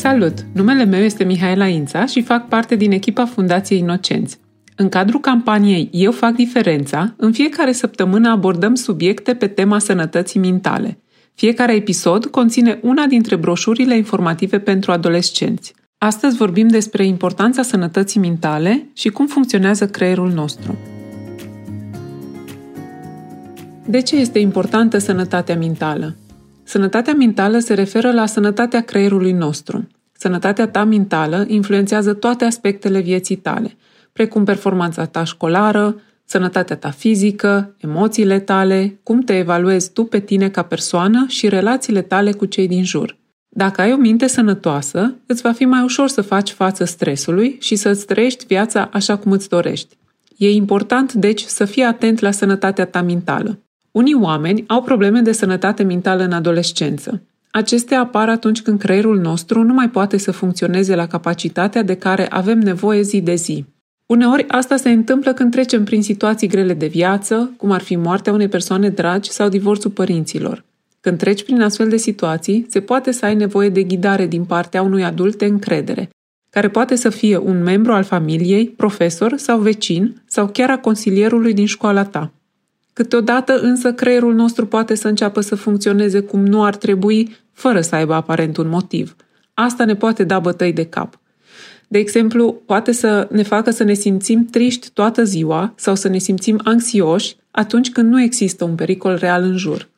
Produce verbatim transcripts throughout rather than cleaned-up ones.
Salut! Numele meu este Mihaela Ința și fac parte din echipa Fundației Inocenți. În cadrul campaniei Eu fac diferența, în fiecare săptămână abordăm subiecte pe tema sănătății mintale. Fiecare episod conține una dintre broșurile informative pentru adolescenți. Astăzi vorbim despre importanța sănătății mintale și cum funcționează creierul nostru. De ce este importantă sănătatea mentală? Sănătatea mentală se referă la sănătatea creierului nostru. Sănătatea ta mentală influențează toate aspectele vieții tale, precum performanța ta școlară, sănătatea ta fizică, emoțiile tale, cum te evaluezi tu pe tine ca persoană și relațiile tale cu cei din jur. Dacă ai o minte sănătoasă, îți va fi mai ușor să faci față stresului și să-ți trăiești viața așa cum îți dorești. E important, deci, să fii atent la sănătatea ta mentală. Unii oameni au probleme de sănătate mentală în adolescență. Acestea apar atunci când creierul nostru nu mai poate să funcționeze la capacitatea de care avem nevoie zi de zi. Uneori asta se întâmplă când trecem prin situații grele de viață, cum ar fi moartea unei persoane dragi sau divorțul părinților. Când treci prin astfel de situații, se poate să ai nevoie de ghidare din partea unui adult de încredere, care poate să fie un membru al familiei, profesor sau vecin sau chiar a consilierului din școala ta. Câteodată însă creierul nostru poate să înceapă să funcționeze cum nu ar trebui, fără să aibă aparent un motiv. Asta ne poate da bătăi de cap. De exemplu, poate să ne facă să ne simțim triști toată ziua sau să ne simțim anxioși atunci când nu există un pericol real în jur.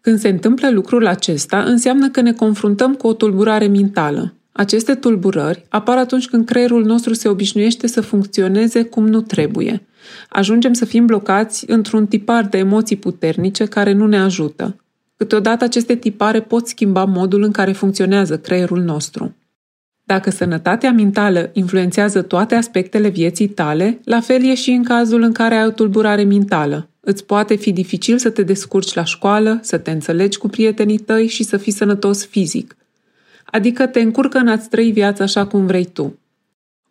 Când se întâmplă lucrul acesta, înseamnă că ne confruntăm cu o tulburare mentală. Aceste tulburări apar atunci când creierul nostru se obișnuiește să funcționeze cum nu trebuie. Ajungem să fim blocați într-un tipar de emoții puternice care nu ne ajută. Câteodată aceste tipare pot schimba modul în care funcționează creierul nostru. Dacă sănătatea mentală influențează toate aspectele vieții tale, la fel e și în cazul în care ai o tulburare mentală. Îți poate fi dificil să te descurci la școală, să te înțelegi cu prietenii tăi și să fii sănătos fizic. Adică te încurcă în a-ți trăi viața așa cum vrei tu.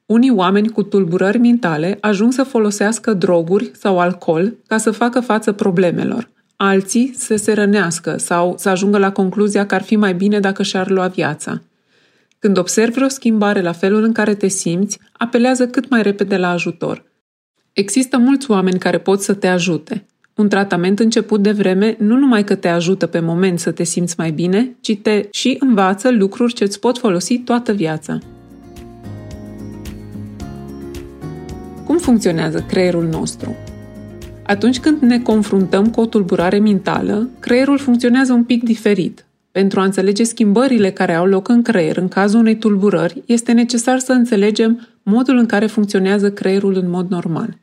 Unii oameni cu tulburări mentale ajung să folosească droguri sau alcool ca să facă față problemelor. Alții să se rănească sau să ajungă la concluzia că ar fi mai bine dacă și-ar lua viața. Când observi vreo schimbare la felul în care te simți, apelează cât mai repede la ajutor. Există mulți oameni care pot să te ajute. Un tratament început de vreme nu numai că te ajută pe moment să te simți mai bine, ci te și învață lucruri ce îți pot folosi toată viața. Cum funcționează creierul nostru? Atunci când ne confruntăm cu o tulburare mentală, creierul funcționează un pic diferit. Pentru a înțelege schimbările care au loc în creier în cazul unei tulburări, este necesar să înțelegem modul în care funcționează creierul în mod normal.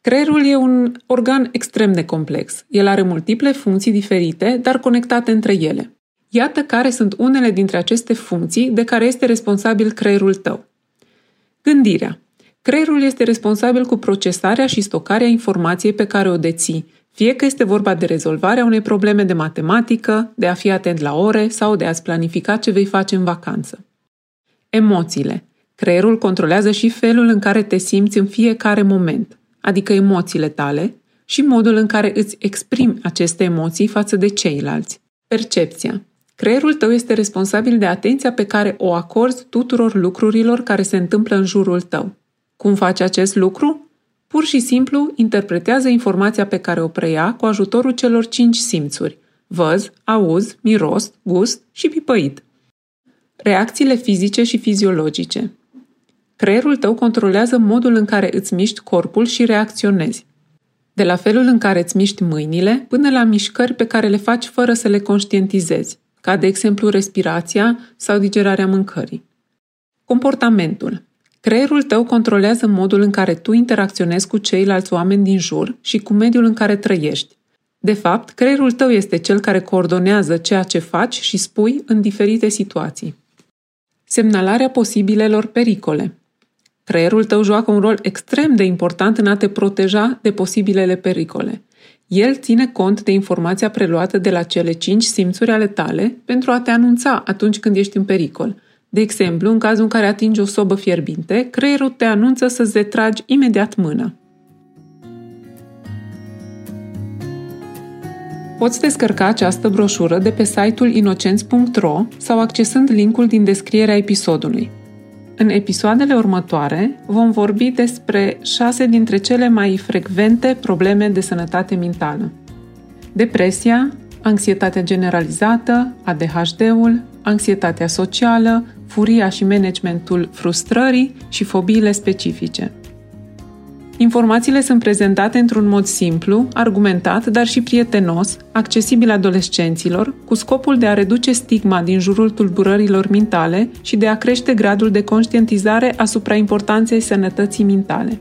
Creierul e un organ extrem de complex. El are multiple funcții diferite, dar conectate între ele. Iată care sunt unele dintre aceste funcții de care este responsabil creierul tău. Gândirea. Creierul este responsabil cu procesarea și stocarea informației pe care o deții, fie că este vorba de rezolvarea unei probleme de matematică, de a fi atent la ore sau de a-ți planifica ce vei face în vacanță. Emoțiile. Creierul controlează și felul în care te simți în fiecare moment, adică emoțiile tale, și modul în care îți exprimi aceste emoții față de ceilalți. Percepția. Creierul tău este responsabil de atenția pe care o acorzi tuturor lucrurilor care se întâmplă în jurul tău. Cum faci acest lucru? Pur și simplu interpretează informația pe care o preia cu ajutorul celor cinci simțuri: văz, auz, miros, gust și pipăit. Reacțiile fizice și fiziologice. Creierul tău controlează modul în care îți miști corpul și reacționezi. De la felul în care îți miști mâinile până la mișcări pe care le faci fără să le conștientizezi, ca de exemplu respirația sau digerarea mâncării. Comportamentul. Creierul tău controlează modul în care tu interacționezi cu ceilalți oameni din jur și cu mediul în care trăiești. De fapt, creierul tău este cel care coordonează ceea ce faci și spui în diferite situații. Semnalarea posibilelor pericole. Creierul tău joacă un rol extrem de important în a te proteja de posibilele pericole. El ține cont de informația preluată de la cele cinci simțuri ale tale pentru a te anunța atunci când ești în pericol. De exemplu, în cazul în care atingi o sobă fierbinte, creierul te anunță să-ți retragi imediat mâna. Poți descărca această broșură de pe site-ul inocenți punct ro sau accesând linkul din descrierea episodului. În episoadele următoare vom vorbi despre șase dintre cele mai frecvente probleme de sănătate mentală: depresia, anxietatea generalizată, A D H D-ul, anxietatea socială, furia și managementul frustrării și fobiile specifice. Informațiile sunt prezentate într-un mod simplu, argumentat, dar și prietenos, accesibil adolescenților, cu scopul de a reduce stigma din jurul tulburărilor mintale și de a crește gradul de conștientizare asupra importanței sănătății mintale.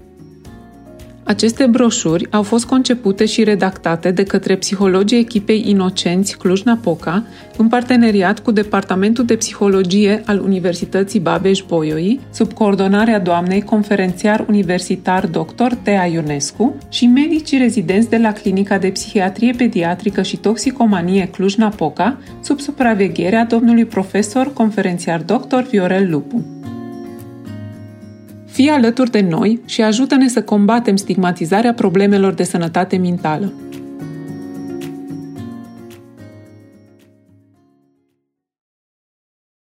Aceste broșuri au fost concepute și redactate de către psihologii echipei Inocenți Cluj-Napoca, în parteneriat cu Departamentul de Psihologie al Universității Babeș-Bolyai, sub coordonarea doamnei conferențiar universitar doctor Thea Ionescu și medicii rezidenți de la Clinica de Psihiatrie Pediatrică și Toxicomanie Cluj-Napoca, sub supravegherea domnului profesor conferențiar doctor Viorel Lupu. Fii alături de noi și ajută-ne să combatem stigmatizarea problemelor de sănătate mentală.